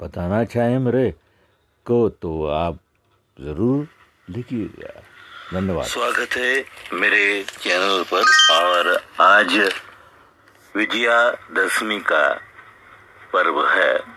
बताना चाहें मेरे को तो आप जरूर लिखिएगा। धन्यवाद। स्वागत है मेरे चैनल पर। और आज विजयादशमी का पर्व है।